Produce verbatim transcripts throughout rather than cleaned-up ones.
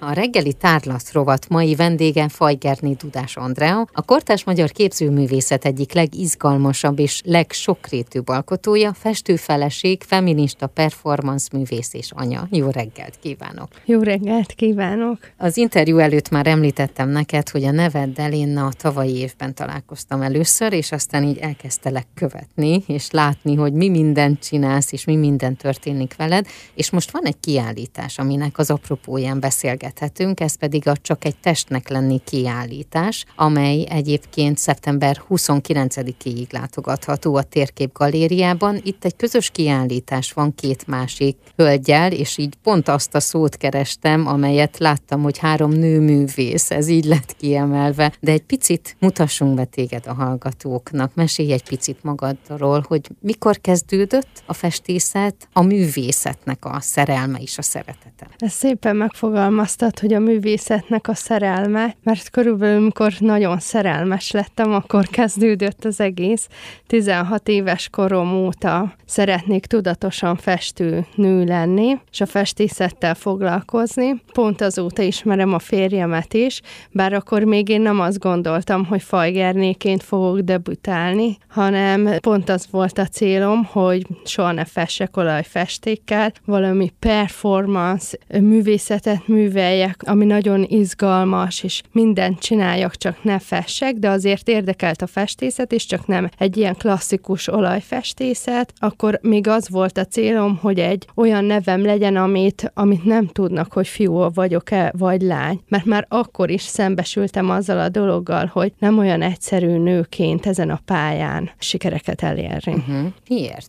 A reggeli tárlasz rovat mai vendége Fajgerné Dudás Andrea, a kortárs magyar képzőművészet egyik legizgalmasabb és legsokrétűbb alkotója, festőfeleség, feminista performance művész és anya. Jó reggelt kívánok! Jó reggelt kívánok! Az interjú előtt már említettem neked, hogy a neveddel én a tavalyi évben találkoztam először, és aztán így elkezdtelek követni, és látni, hogy mi mindent csinálsz, és mi minden történik veled, és most van egy kiállítás, aminek az apropóján beszélgetünk. Ez pedig a Csak egy testnek lenni kiállítás, amely egyébként szeptember huszonkilencedikéig látogatható a Térkép Galériában. Itt egy közös kiállítás van két másik hölgyel, és így pont azt a szót kerestem, amelyet láttam, hogy három nőművész, ez így lett kiemelve. De egy picit mutassunk be téged a hallgatóknak, mesélj egy picit magadról, hogy mikor kezdődött a festészet, a művészetnek a szerelme és a szeretete. Ez szépen megfogalmaz, hogy a művészetnek a szerelme, mert körülbelül amikor nagyon szerelmes lettem, akkor kezdődött az egész. tizenhat éves korom óta szeretnék tudatosan festő nő lenni, és a festészettel foglalkozni. Pont azóta ismerem a férjemet is, bár akkor még én nem azt gondoltam, hogy Fajgernéként fogok debütálni, hanem pont az volt a célom, hogy soha ne fessek olajfestékkel, valami performance, művészetet művészetet, ami nagyon izgalmas, és mindent csináljak, csak ne fessek, de azért érdekelt a festészet, és csak nem egy ilyen klasszikus olajfestészet, akkor még az volt a célom, hogy egy olyan nevem legyen, amit, amit nem tudnak, hogy fiú vagyok-e, vagy lány. Mert már akkor is szembesültem azzal a dologgal, hogy nem olyan egyszerű nőként ezen a pályán sikereket elérni. Uh-huh. Miért?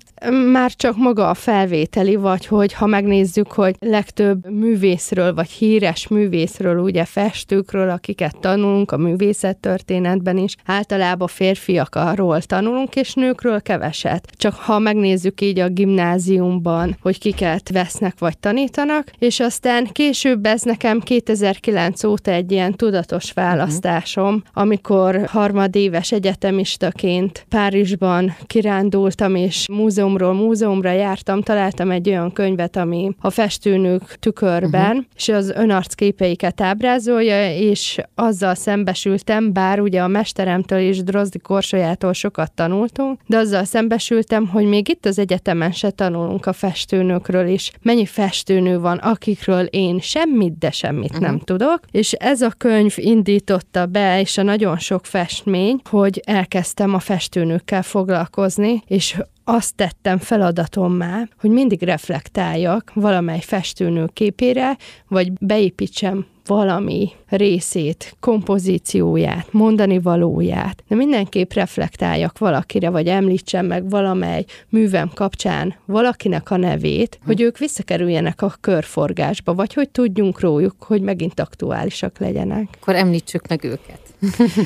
Már csak maga a felvételi, vagy hogy ha megnézzük, hogy legtöbb művészről, vagy hír híres művészről, ugye festőkről, akiket tanulunk a művészettörténetben is, általában férfiakról tanulunk, és nőkről keveset. Csak ha megnézzük így a gimnáziumban, hogy kiket vesznek vagy tanítanak, és aztán később ez nekem kétezer-kilenc óta egy ilyen tudatos választásom, amikor harmadéves egyetemistaként Párizsban kirándultam, és múzeumról múzeumra jártam, találtam egy olyan könyvet, ami a festőnők tükörben, uh-huh. és az önarcképeiket ábrázolja, és azzal szembesültem, bár ugye a mesteremtől és Drozdik Orsolyától sokat tanultunk, de azzal szembesültem, hogy még itt az egyetemen se tanulunk a festőnökről is. Mennyi festőnő van, akikről én semmit, de semmit uh-huh. nem tudok. És ez a könyv indította be, és a nagyon sok festmény, hogy elkezdtem a festőnökkel foglalkozni, és azt tettem feladatommá, hogy mindig reflektáljak valamely festőnő képére, vagy beépítsem valami részét, kompozícióját, mondani valóját, de mindenképp reflektáljak valakire, vagy említsem meg valamely művem kapcsán valakinek a nevét, hogy ők visszakerüljenek a körforgásba, vagy hogy tudjunk róluk, hogy megint aktuálisak legyenek. Akkor említsük meg őket.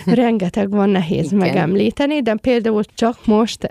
Rengeteg van, nehéz igen. megemlíteni, de például csak most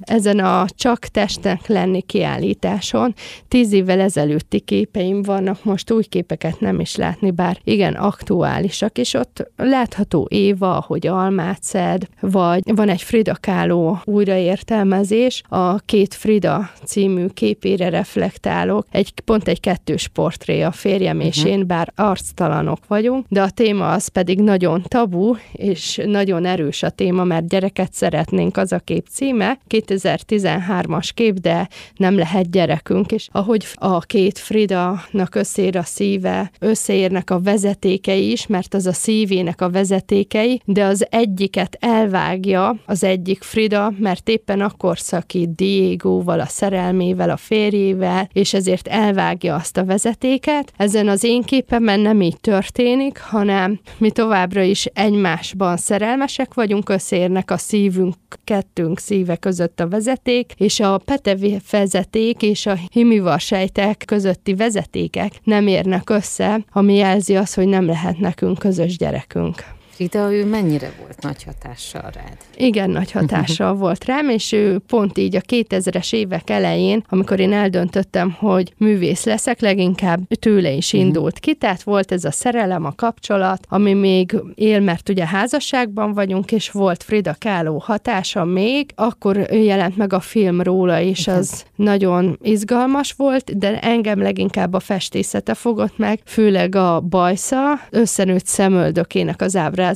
ezen a Csak testnek lenni kiállításon tíz évvel ezelőtti képeim vannak, most új képeket nem is látni, bár igen, aktuálisak, és ott látható Éva, ahogy almát szed, vagy van egy Frida Kahlo újraértelmezés, a Két Frida című képére reflektálok, egy, pont egy kettős portré a férjem uh-huh. és én, bár arctalanok vagyunk, de a téma az pedig nagyon tabu, és nagyon erős a téma, mert gyereket szeretnénk, az a kép címe, kétezer-tizenhármas kép, de nem lehet gyerekünk, és ahogy a két Frida-nak összér a szíve, összeérnek a vezetékei is, mert az a szívének a vezetékei, de az egyiket elvágja az egyik Frida, mert éppen akkor szakít Diegóval, a szerelmével, a férjével, és ezért elvágja azt a vezetéket. Ezen az én képemen nem így történik, hanem mi továbbra is egymásban szerelmesek vagyunk, összeérnek a szívünk, kettőnk szíve között a vezeték, és a petevezeték és a himivarsejtek közötti vezetékek nem érnek össze, ami jelzi azt, hogy nem lehet nekünk közös gyerekünk. Frida, ő mennyire volt nagy hatással rád? Igen, nagy hatással volt rám, és ő pont így a kétezres évek elején, amikor én eldöntöttem, hogy művész leszek, leginkább tőle is indult ki, tehát volt ez a szerelem, a kapcsolat, ami még él, mert ugye házasságban vagyunk, és volt Frida Kahlo hatása még, akkor ő jelent meg a film róla, és igen, az nagyon izgalmas volt, de engem leginkább a festészete fogott meg, főleg a bajsza, összenőtt szemöldökének az ábrázolása.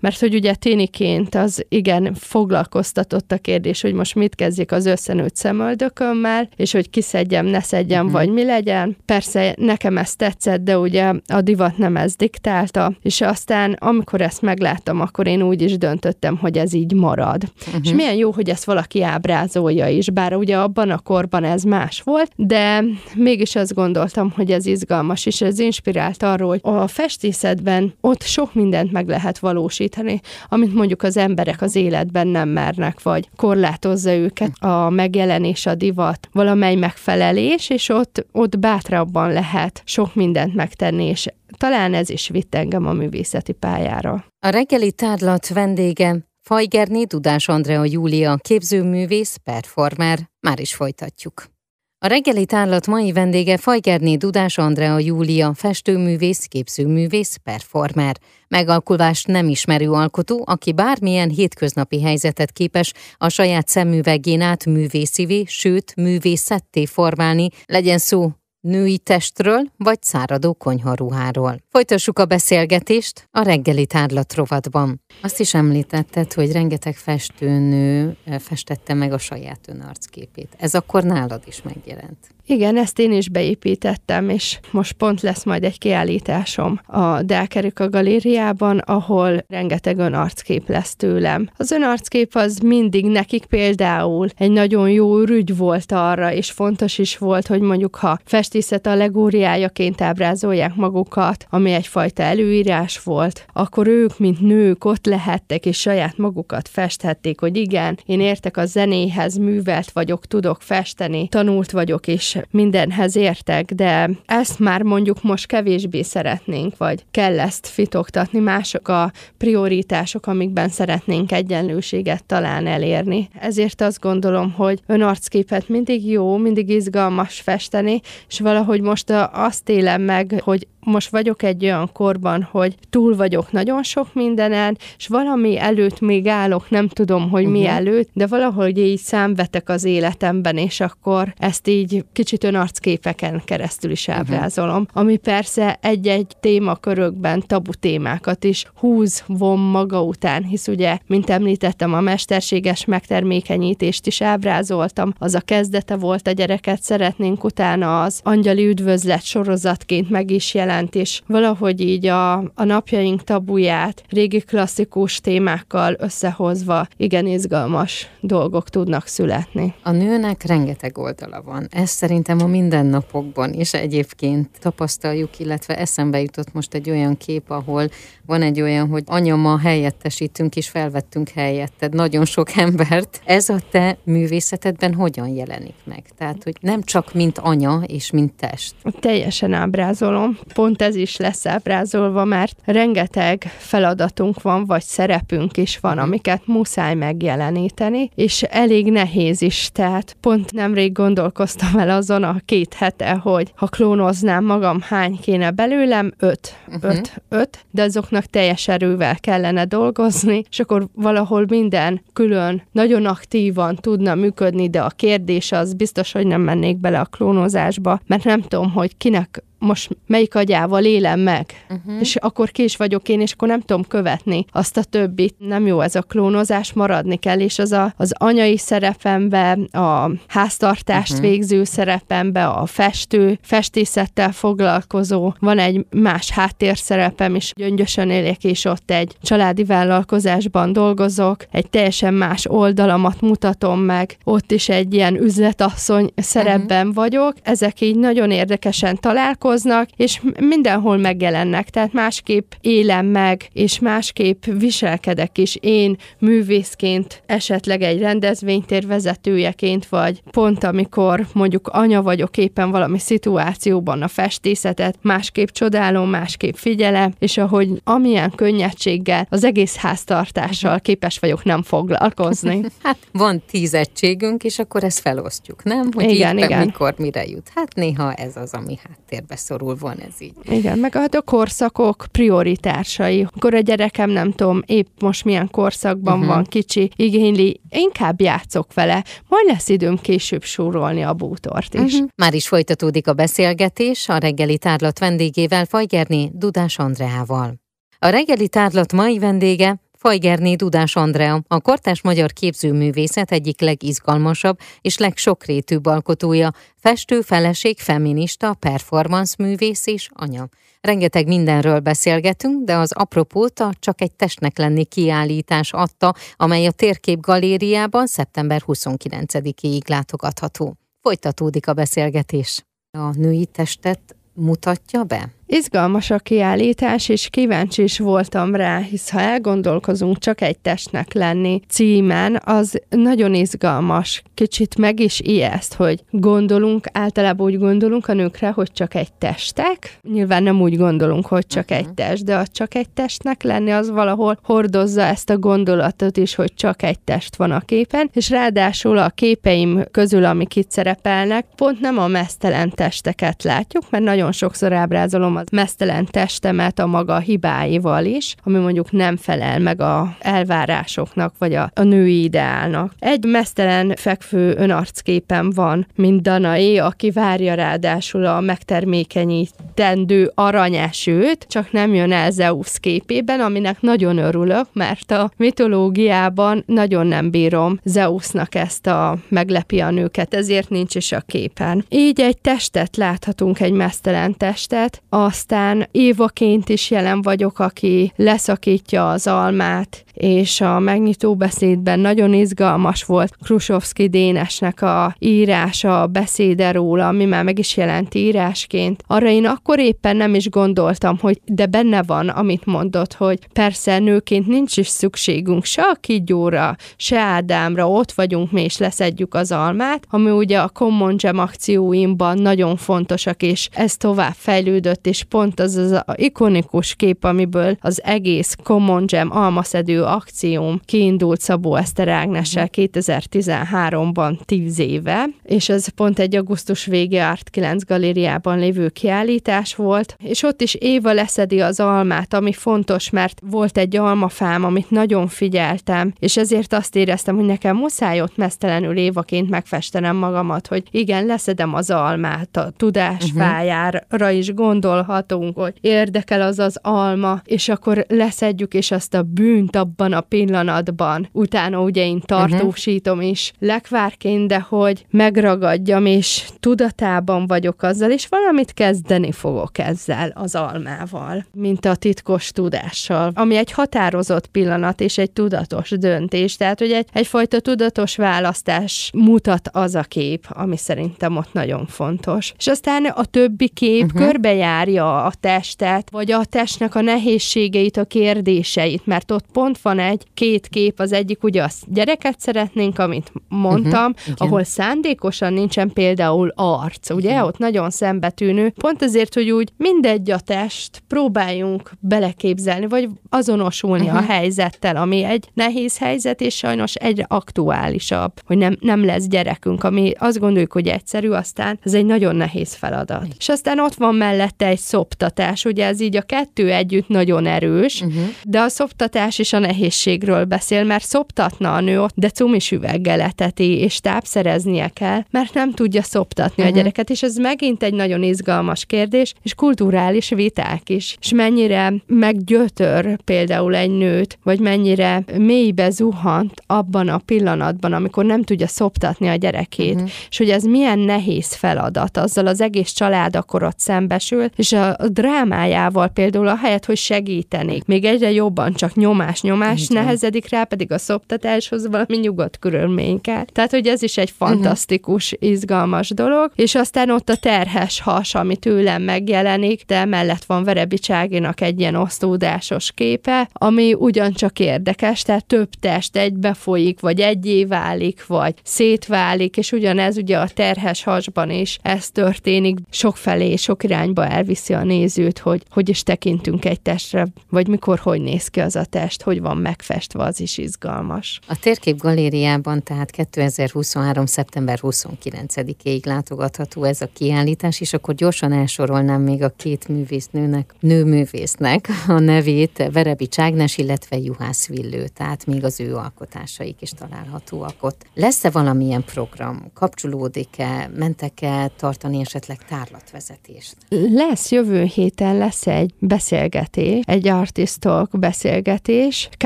Mert hogy ugye tiniként az igen foglalkoztatott a kérdés, hogy most mit kezdjék az összenőtt szemöldökömmel, és hogy kiszedjem, ne szedjem, uh-huh. vagy mi legyen. Persze nekem ez tetszett, de ugye a divat nem ez diktálta, és aztán amikor ezt megláttam, akkor én úgy is döntöttem, hogy ez így marad. Uh-huh. És milyen jó, hogy ezt valaki ábrázolja is, bár ugye abban a korban ez más volt, de mégis azt gondoltam, hogy ez izgalmas, és ez inspirált arról, hogy a festészetben ott sok mindent meg lehet valósítani, amit mondjuk az emberek az életben nem mernek, vagy korlátozza őket a megjelenés, a divat, valamely megfelelés, és ott, ott bátrabban lehet sok mindent megtenni, és talán ez is vitt engem a művészeti pályára. A reggeli tárlat vendége Fajgerné Dudás Andrea Júlia, képzőművész, performer. Már is folytatjuk. A reggeli tárlat mai vendége Fajgerné Dudás Andrea Júlia, festőművész, képzőművész, performer. Megalkulást nem ismerő alkotó, aki bármilyen hétköznapi helyzetet képes a saját szemüvegén át művészivé, sőt művészetté formálni, legyen szó női testről vagy száradó konyharuháról. Folytassuk a beszélgetést a reggeli tárlat rovatban. Azt is említetted, hogy rengeteg festőnő festette meg a saját önarcképét. Ez akkor nálad is megjelent. Igen, ezt én is beépítettem, és most pont lesz majd egy kiállításom a Térkép Galériában, ahol rengeteg önarckép lesz tőlem. Az önarckép az mindig nekik például egy nagyon jó ürügy volt arra, és fontos is volt, hogy mondjuk ha festészet allegóriájaként ábrázolják magukat, ami egyfajta előírás volt, akkor ők, mint nők ott lehettek, és saját magukat festhették, hogy igen, én értek a zenéhez, művelt vagyok, tudok festeni, tanult vagyok, és mindenhez értek, de ezt már mondjuk most kevésbé szeretnénk, vagy kell ezt fitoktatni, mások a prioritások, amikben szeretnénk egyenlőséget talán elérni. Ezért azt gondolom, hogy önarcképet mindig jó, mindig izgalmas festeni, és valahogy most azt élem meg, hogy most vagyok egy olyan korban, hogy túl vagyok nagyon sok mindenen, és valami előtt még állok, nem tudom, hogy mi uh-huh. előtt, de valahogy így számvetek az életemben, és akkor ezt így kicsit önarcképeken keresztül is ábrázolom, uh-huh. ami persze egy-egy témakörökben tabu témákat is húz, von maga után, hisz ugye, mint említettem, a mesterséges megtermékenyítést is ábrázoltam, az a kezdete volt a gyereket szeretnénk, utána az angyali üdvözlet sorozatként meg is jelent, és valahogy így a, a napjaink tabuját régi klasszikus témákkal összehozva igen izgalmas dolgok tudnak születni. A nőnek rengeteg oldala van. Ez szerintem a mindennapokban is egyébként tapasztaljuk, illetve eszembe jutott most egy olyan kép, ahol van egy olyan, hogy anyama helyettesítünk és felvettünk helyetted nagyon sok embert. Ez a te művészetedben hogyan jelenik meg? Tehát, hogy nem csak mint anya és mint test. Teljesen ábrázolom. Pont ez is lesz ábrázolva, mert rengeteg feladatunk van, vagy szerepünk is van, amiket muszáj megjeleníteni, és elég nehéz is, tehát pont nemrég gondolkoztam el azon a két hete, hogy ha klónoznám magam, hány kéne belőlem? Öt. Uh-huh. Öt. Öt. De azoknak teljes erővel kellene dolgozni, és akkor valahol minden külön nagyon aktívan tudna működni, de a kérdés az biztos, hogy nem mennék bele a klónozásba, mert nem tudom, hogy kinek most melyik agyával élem meg, uh-huh. és akkor ki is vagyok én, és akkor nem tudom követni azt a többit. Nem jó ez a klónozás, maradni kell, és az a, az anyai szerepembe, a háztartást uh-huh. végző szerepembe, a festő, festészettel foglalkozó, van egy más háttérszerepem is, Gyöngyösön élek, és ott egy családi vállalkozásban dolgozok, egy teljesen más oldalamat mutatom meg, ott is egy ilyen üzletasszony szerepben uh-huh. vagyok. Ezek így nagyon érdekesen találkoznak, foglalkoznak, és mindenhol megjelennek, tehát másképp élem meg, és másképp viselkedek is én művészként, esetleg egy rendezvénytér vezetőjeként, vagy pont amikor mondjuk anya vagyok éppen valami szituációban, a festészetet másképp csodálom, másképp figyelem, és ahogy amilyen könnyedséggel, az egész háztartással képes vagyok nem foglalkozni. Hát van tíz egységünk, és akkor ezt felosztjuk, nem? Hogy igen, így, igen. Mikor, mire jut. Hát néha ez az, ami háttérbe szorul, van ez így. Igen, meg hát a korszakok prioritásai. Akkor a gyerekem nem tudom, épp most milyen korszakban uh-huh. van, kicsi, igényli, inkább játszok vele, majd lesz időm később súrolni a bútort is. Uh-huh. Már is folytatódik a beszélgetés a reggeli tárlat vendégével, Fajgerné Dudás Andreával. A reggeli tárlat mai vendége Fajgerné Dudás Andrea, a kortárs magyar képzőművészet egyik legizgalmasabb és legsokrétűbb alkotója, festő, feleség, feminista, performance művész és anya. Rengeteg mindenről beszélgetünk, de az apropót a Csak egy testnek lenni kiállítás adta, amely a Térkép Galériában szeptember huszonkilencedikéig látogatható. Folytatódik a beszélgetés. A női testet mutatja be? Izgalmas a kiállítás, és kíváncsi is voltam rá, hisz ha elgondolkozunk Csak egy testnek lenni címen, az nagyon izgalmas. Kicsit meg is ijeszt, hogy gondolunk, általában úgy gondolunk a nőkre, hogy csak egy testek. Nyilván nem úgy gondolunk, hogy csak uh-huh. egy test, de a csak egy testnek lenni az valahol hordozza ezt a gondolatot is, hogy csak egy test van a képen, és ráadásul a képeim közül, amik itt szerepelnek, pont nem a meztelen testeket látjuk, mert nagyon sokszor ábrázolom a meztelen testemet a maga hibáival is, ami mondjuk nem felel meg a elvárásoknak, vagy a, a női ideálnak. Egy meztelen fekvő önarcképen van, mint Danaé, aki várja ráadásul a megtermékenyítendő aranyesőt, csak nem jön el Zeus képében, aminek nagyon örülök, mert a mitológiában nagyon nem bírom Zeusnak ezt a meglepi a nőket, ezért nincs is a képen. Így egy testet láthatunk, egy meztelen testet. Aztán Évaként is jelen vagyok, aki leszakítja az almát, és a megnyitó beszédben nagyon izgalmas volt Kruszowski Dénesnek a írása, a beszéde róla, ami már meg is jelent írásként. Arra én akkor éppen nem is gondoltam, hogy de benne van, amit mondott, hogy persze nőként nincs is szükségünk se a kígyóra, se Ádámra, ott vagyunk mi, és leszedjük az almát, ami ugye a Common Jam akcióimban nagyon fontosak, és ez tovább fejlődött, és pont az az ikonikus kép, amiből az egész Common Jam almaszedő akcióm kiindult Szabó Eszter Ágnessel kétezer-tizenháromban, tíz éve, és ez pont egy augusztus vége Art kilenc galériában lévő kiállítás volt, és ott is Éva leszedi az almát, ami fontos, mert volt egy almafám, amit nagyon figyeltem, és ezért azt éreztem, hogy nekem muszáj ott meztelenül Évaként megfestenem magamat, hogy igen, leszedem az almát, a tudás fájára is gondolhatunk, hogy érdekel az az alma, és akkor leszedjük, és azt a bűnt abban a pillanatban, utána ugye én tartósítom is lekvárként, de hogy megragadjam, és tudatában vagyok azzal, és valamit kezdeni fogok ezzel az almával, mint a titkos tudással, ami egy határozott pillanat, és egy tudatos döntés, tehát hogy egy, egyfajta tudatos választás mutat az a kép, ami szerintem ott nagyon fontos. És aztán a többi kép uh-huh. körbejárja a testet, vagy a testnek a nehézségeit, a kérdéseit, mert ott pont van egy-két kép, az egyik ugye a gyereket szeretnénk, amit mondtam, uh-huh, ahol szándékosan nincsen például arc, ugye, uh-huh. ott nagyon szembetűnő, pont azért, hogy úgy mindegy a test, próbáljunk beleképzelni, vagy azonosulni uh-huh. a helyzettel, ami egy nehéz helyzet, és sajnos egyre aktuálisabb, hogy nem, nem lesz gyerekünk, ami azt gondoljuk, hogy egyszerű, aztán ez egy nagyon nehéz feladat. Uh-huh. És aztán ott van mellette egy szoptatás, ugye ez így a kettő együtt nagyon erős, uh-huh. de a szoptatás is a nehézségről beszél, mert szoptatna a nő ott, de cumis üveggel eteti, és tápszereznie kell, mert nem tudja szoptatni uh-huh. a gyereket, és ez megint egy nagyon izgalmas kérdés, és kulturális viták is. És mennyire meggyötör például egy nőt, vagy mennyire mélybe zuhant abban a pillanatban, amikor nem tudja szoptatni a gyerekét, uh-huh. és hogy ez milyen nehéz feladat, azzal az egész család akkor ott szembesül, és a drámájával például ahelyett, hogy segítenék, még egyre jobban csak nyomás, nyomás nehezedik rá, pedig a szoptatáshoz valami nyugodt körülmény kell. Tehát, hogy ez is egy fantasztikus, izgalmas dolog, és aztán ott a terhes has, ami tőlem megjelenik, de mellett van Verebics Ágénak egy ilyen osztódásos képe, ami ugyancsak érdekes, tehát több test egybefolyik, vagy egyé válik, vagy szétválik, és ugyanez ugye a terhes hasban is ez történik, sokfelé, sok irányba elviszi a nézőt, hogy hogy is tekintünk egy testre, vagy mikor hogy néz ki az a test, hogy van megfestve, az is izgalmas. A Térkép Galériában tehát kétezer-huszonhárom szeptember huszonkilencedikéig látogatható ez a kiállítás, és akkor gyorsan elsorolnám még a két művésznőnek, nőművésznek a nevét, Verebics Ágnes, illetve Juhász Villő, tehát még az ő alkotásaik is találhatóak ott. Lesz-e valamilyen program? Kapcsolódik-e? Mentek-e tartani esetleg tárlatvezetést? Lesz, jövő héten lesz egy beszélgetés, egy artist talk beszélgetés. K.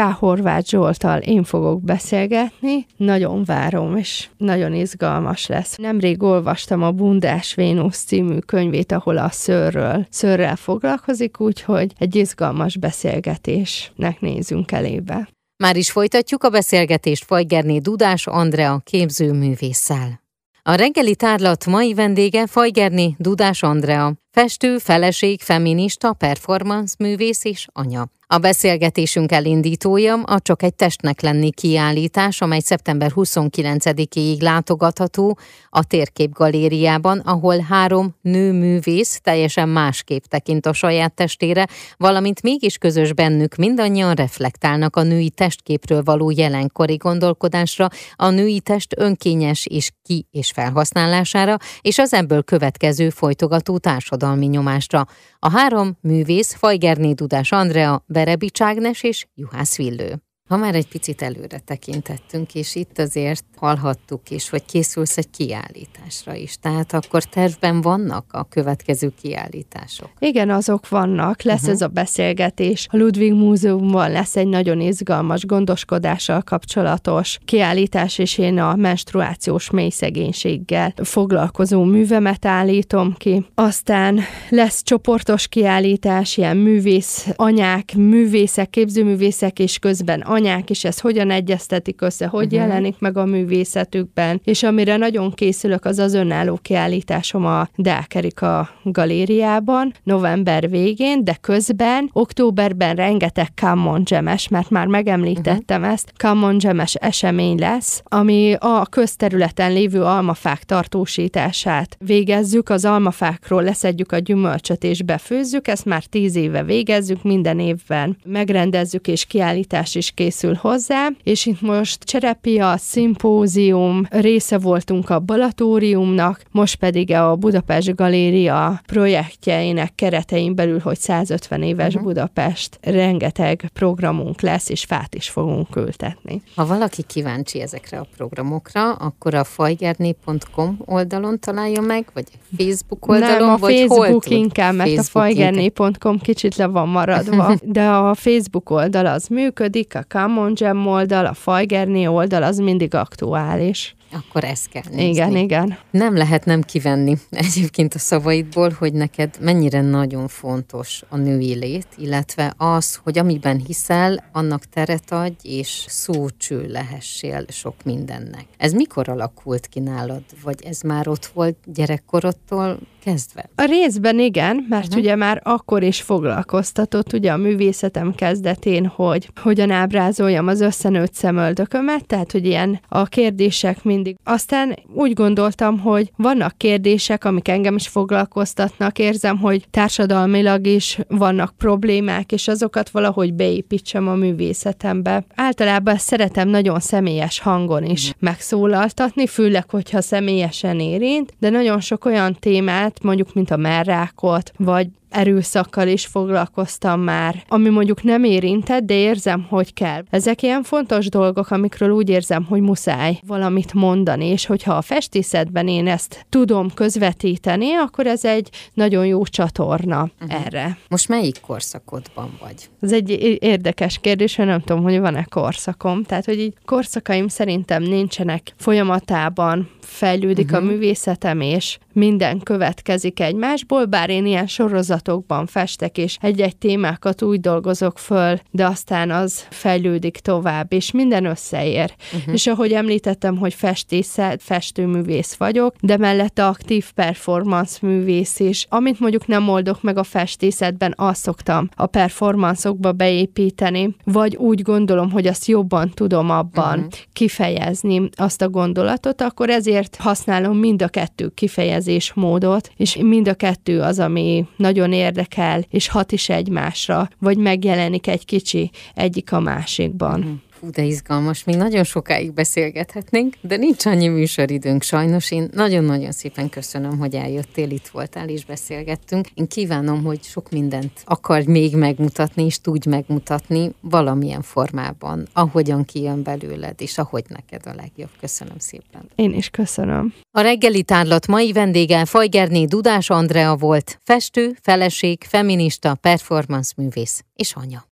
Horváth Zsolttal én fogok beszélgetni. Nagyon várom, és nagyon izgalmas lesz. Nemrég olvastam a Bundás Vénusz című könyvét, ahol a szőrről, szőrrel foglalkozik, úgyhogy egy izgalmas beszélgetésnek nézünk elébe. Már is folytatjuk a beszélgetést Fajgerné Dudás Andrea képzőművésszel. A reggeli tárlat mai vendége Fajgerné Dudás Andrea, festő, feleség, feminista, performance művész és anya. A beszélgetésünk elindítója a Csak egy testnek lenni kiállítás, amely szeptember huszonkilencedikéig látogatható a Térkép Galériában, ahol három nőművész teljesen másképp tekint a saját testére, valamint mégis közös bennük mindannyian reflektálnak a női testképről való jelenkori gondolkodásra, a női test önkényes és ki- és felhasználására, és az ebből következő folytogató társadalmi nyomásra. A három művész Fajgerné Dudás Andrea, Verebics Ágnes és Juhász Villő. Ha már egy picit előre tekintettünk, és itt azért hallhattuk is, hogy készülsz egy kiállításra is. Tehát akkor tervben vannak a következő kiállítások? Igen, azok vannak. Lesz uh-huh. ez a beszélgetés. A Ludwig Múzeumban lesz egy nagyon izgalmas gondoskodással kapcsolatos kiállítás, és én a menstruációs mélyszegénységgel foglalkozó művemet állítom ki. Aztán lesz csoportos kiállítás, ilyen művész anyák, művészek, képzőművészek, és közben anyák, és ez hogyan egyeztetik össze, hogy uh-huh. jelenik meg a művészetükben, és amire nagyon készülök, az az önálló kiállításom a Dálkerika Galériában november végén, de közben októberben rengeteg Common Jam-es, mert már megemlítettem uh-huh. ezt, Common Jam-es esemény lesz, ami a közterületen lévő almafák tartósítását végezzük, az almafákról leszedjük a gyümölcsöt és befőzzük, ezt már tíz éve végezzük, minden évben megrendezzük, és kiállítás is készül hozzá, és itt most Cserepia Szimpózium része voltunk a Balatóriumnak, most pedig a Budapest Galéria projektjeinek keretein belül, hogy százötven éves uh-huh. Budapest, rengeteg programunk lesz, és fát is fogunk ültetni. Ha valaki kíváncsi ezekre a programokra, akkor a fajgerné pont com oldalon találja meg, vagy Facebook oldalon? Nem, a vagy Facebook hol inkább, mert Facebook a fajgerné pont com kicsit le van maradva, de a Facebook oldal az működik, a Common Jam oldal, a Fajgerné oldal, az mindig aktuális. Akkor ezt kell nézni. Igen, igen. Nem lehet nem kivenni egyébként a szavaidból, hogy neked mennyire nagyon fontos a női lét, illetve az, hogy amiben hiszel, annak teret adj, és szócső lehessél sok mindennek. Ez mikor alakult ki nálad? Vagy ez már ott volt gyerekkorodtól kezdve? A részben igen, mert uh-huh. ugye már akkor is foglalkoztatott, ugye a művészetem kezdetén, hogy hogyan ábrázoljam az összenőtt szemöldökömet, tehát hogy ilyen a kérdések mind mindig. Aztán úgy gondoltam, hogy vannak kérdések, amik engem is foglalkoztatnak, érzem, hogy társadalmilag is vannak problémák, és azokat valahogy beépítsem a művészetembe. Általában szeretem nagyon személyes hangon is megszólaltatni, főleg, hogyha személyesen érint, de nagyon sok olyan témát, mondjuk, mint a mellrákot, vagy erőszakkal is foglalkoztam már, ami mondjuk nem érintett, de érzem, hogy kell. Ezek ilyen fontos dolgok, amikről úgy érzem, hogy muszáj valamit mondani, és hogyha a festészetben én ezt tudom közvetíteni, akkor ez egy nagyon jó csatorna uh-huh. erre. Most melyik korszakodban vagy? Ez egy érdekes kérdés, hogy nem tudom, hogy van-e korszakom, tehát hogy így korszakaim szerintem nincsenek, folyamatában fejlődik uh-huh. a művészetem, és minden következik egymásból, bár én ilyen sorozat sorozatokban festek, és egy-egy témákat úgy dolgozok föl, de aztán az fejlődik tovább, és minden összeér. Uh-huh. És ahogy említettem, hogy festészet, festőművész vagyok, de mellette aktív performance művész is. Amit mondjuk nem oldok meg a festészetben, azt szoktam a performanszokba beépíteni, vagy úgy gondolom, hogy azt jobban tudom abban uh-huh. kifejezni, azt a gondolatot, akkor ezért használom mind a kettő kifejezésmódot, és mind a kettő az, ami nagyon érdekel, és hat is egymásra, vagy megjelenik egy kicsi egyik a másikban. Uh-huh. Hú, de izgalmas, még nagyon sokáig beszélgethetnénk, de nincs annyi műsoridőnk sajnos. Én nagyon-nagyon szépen köszönöm, hogy eljöttél, itt voltál és beszélgettünk. Én kívánom, hogy sok mindent akarj még megmutatni, és tudj megmutatni valamilyen formában, ahogyan kijön belőled, és ahogy neked a legjobb. Köszönöm szépen. Én is köszönöm. A reggeli tárlat mai vendége Fajgerné Dudás Andrea volt, festő, feleség, feminista, performance művész és anya.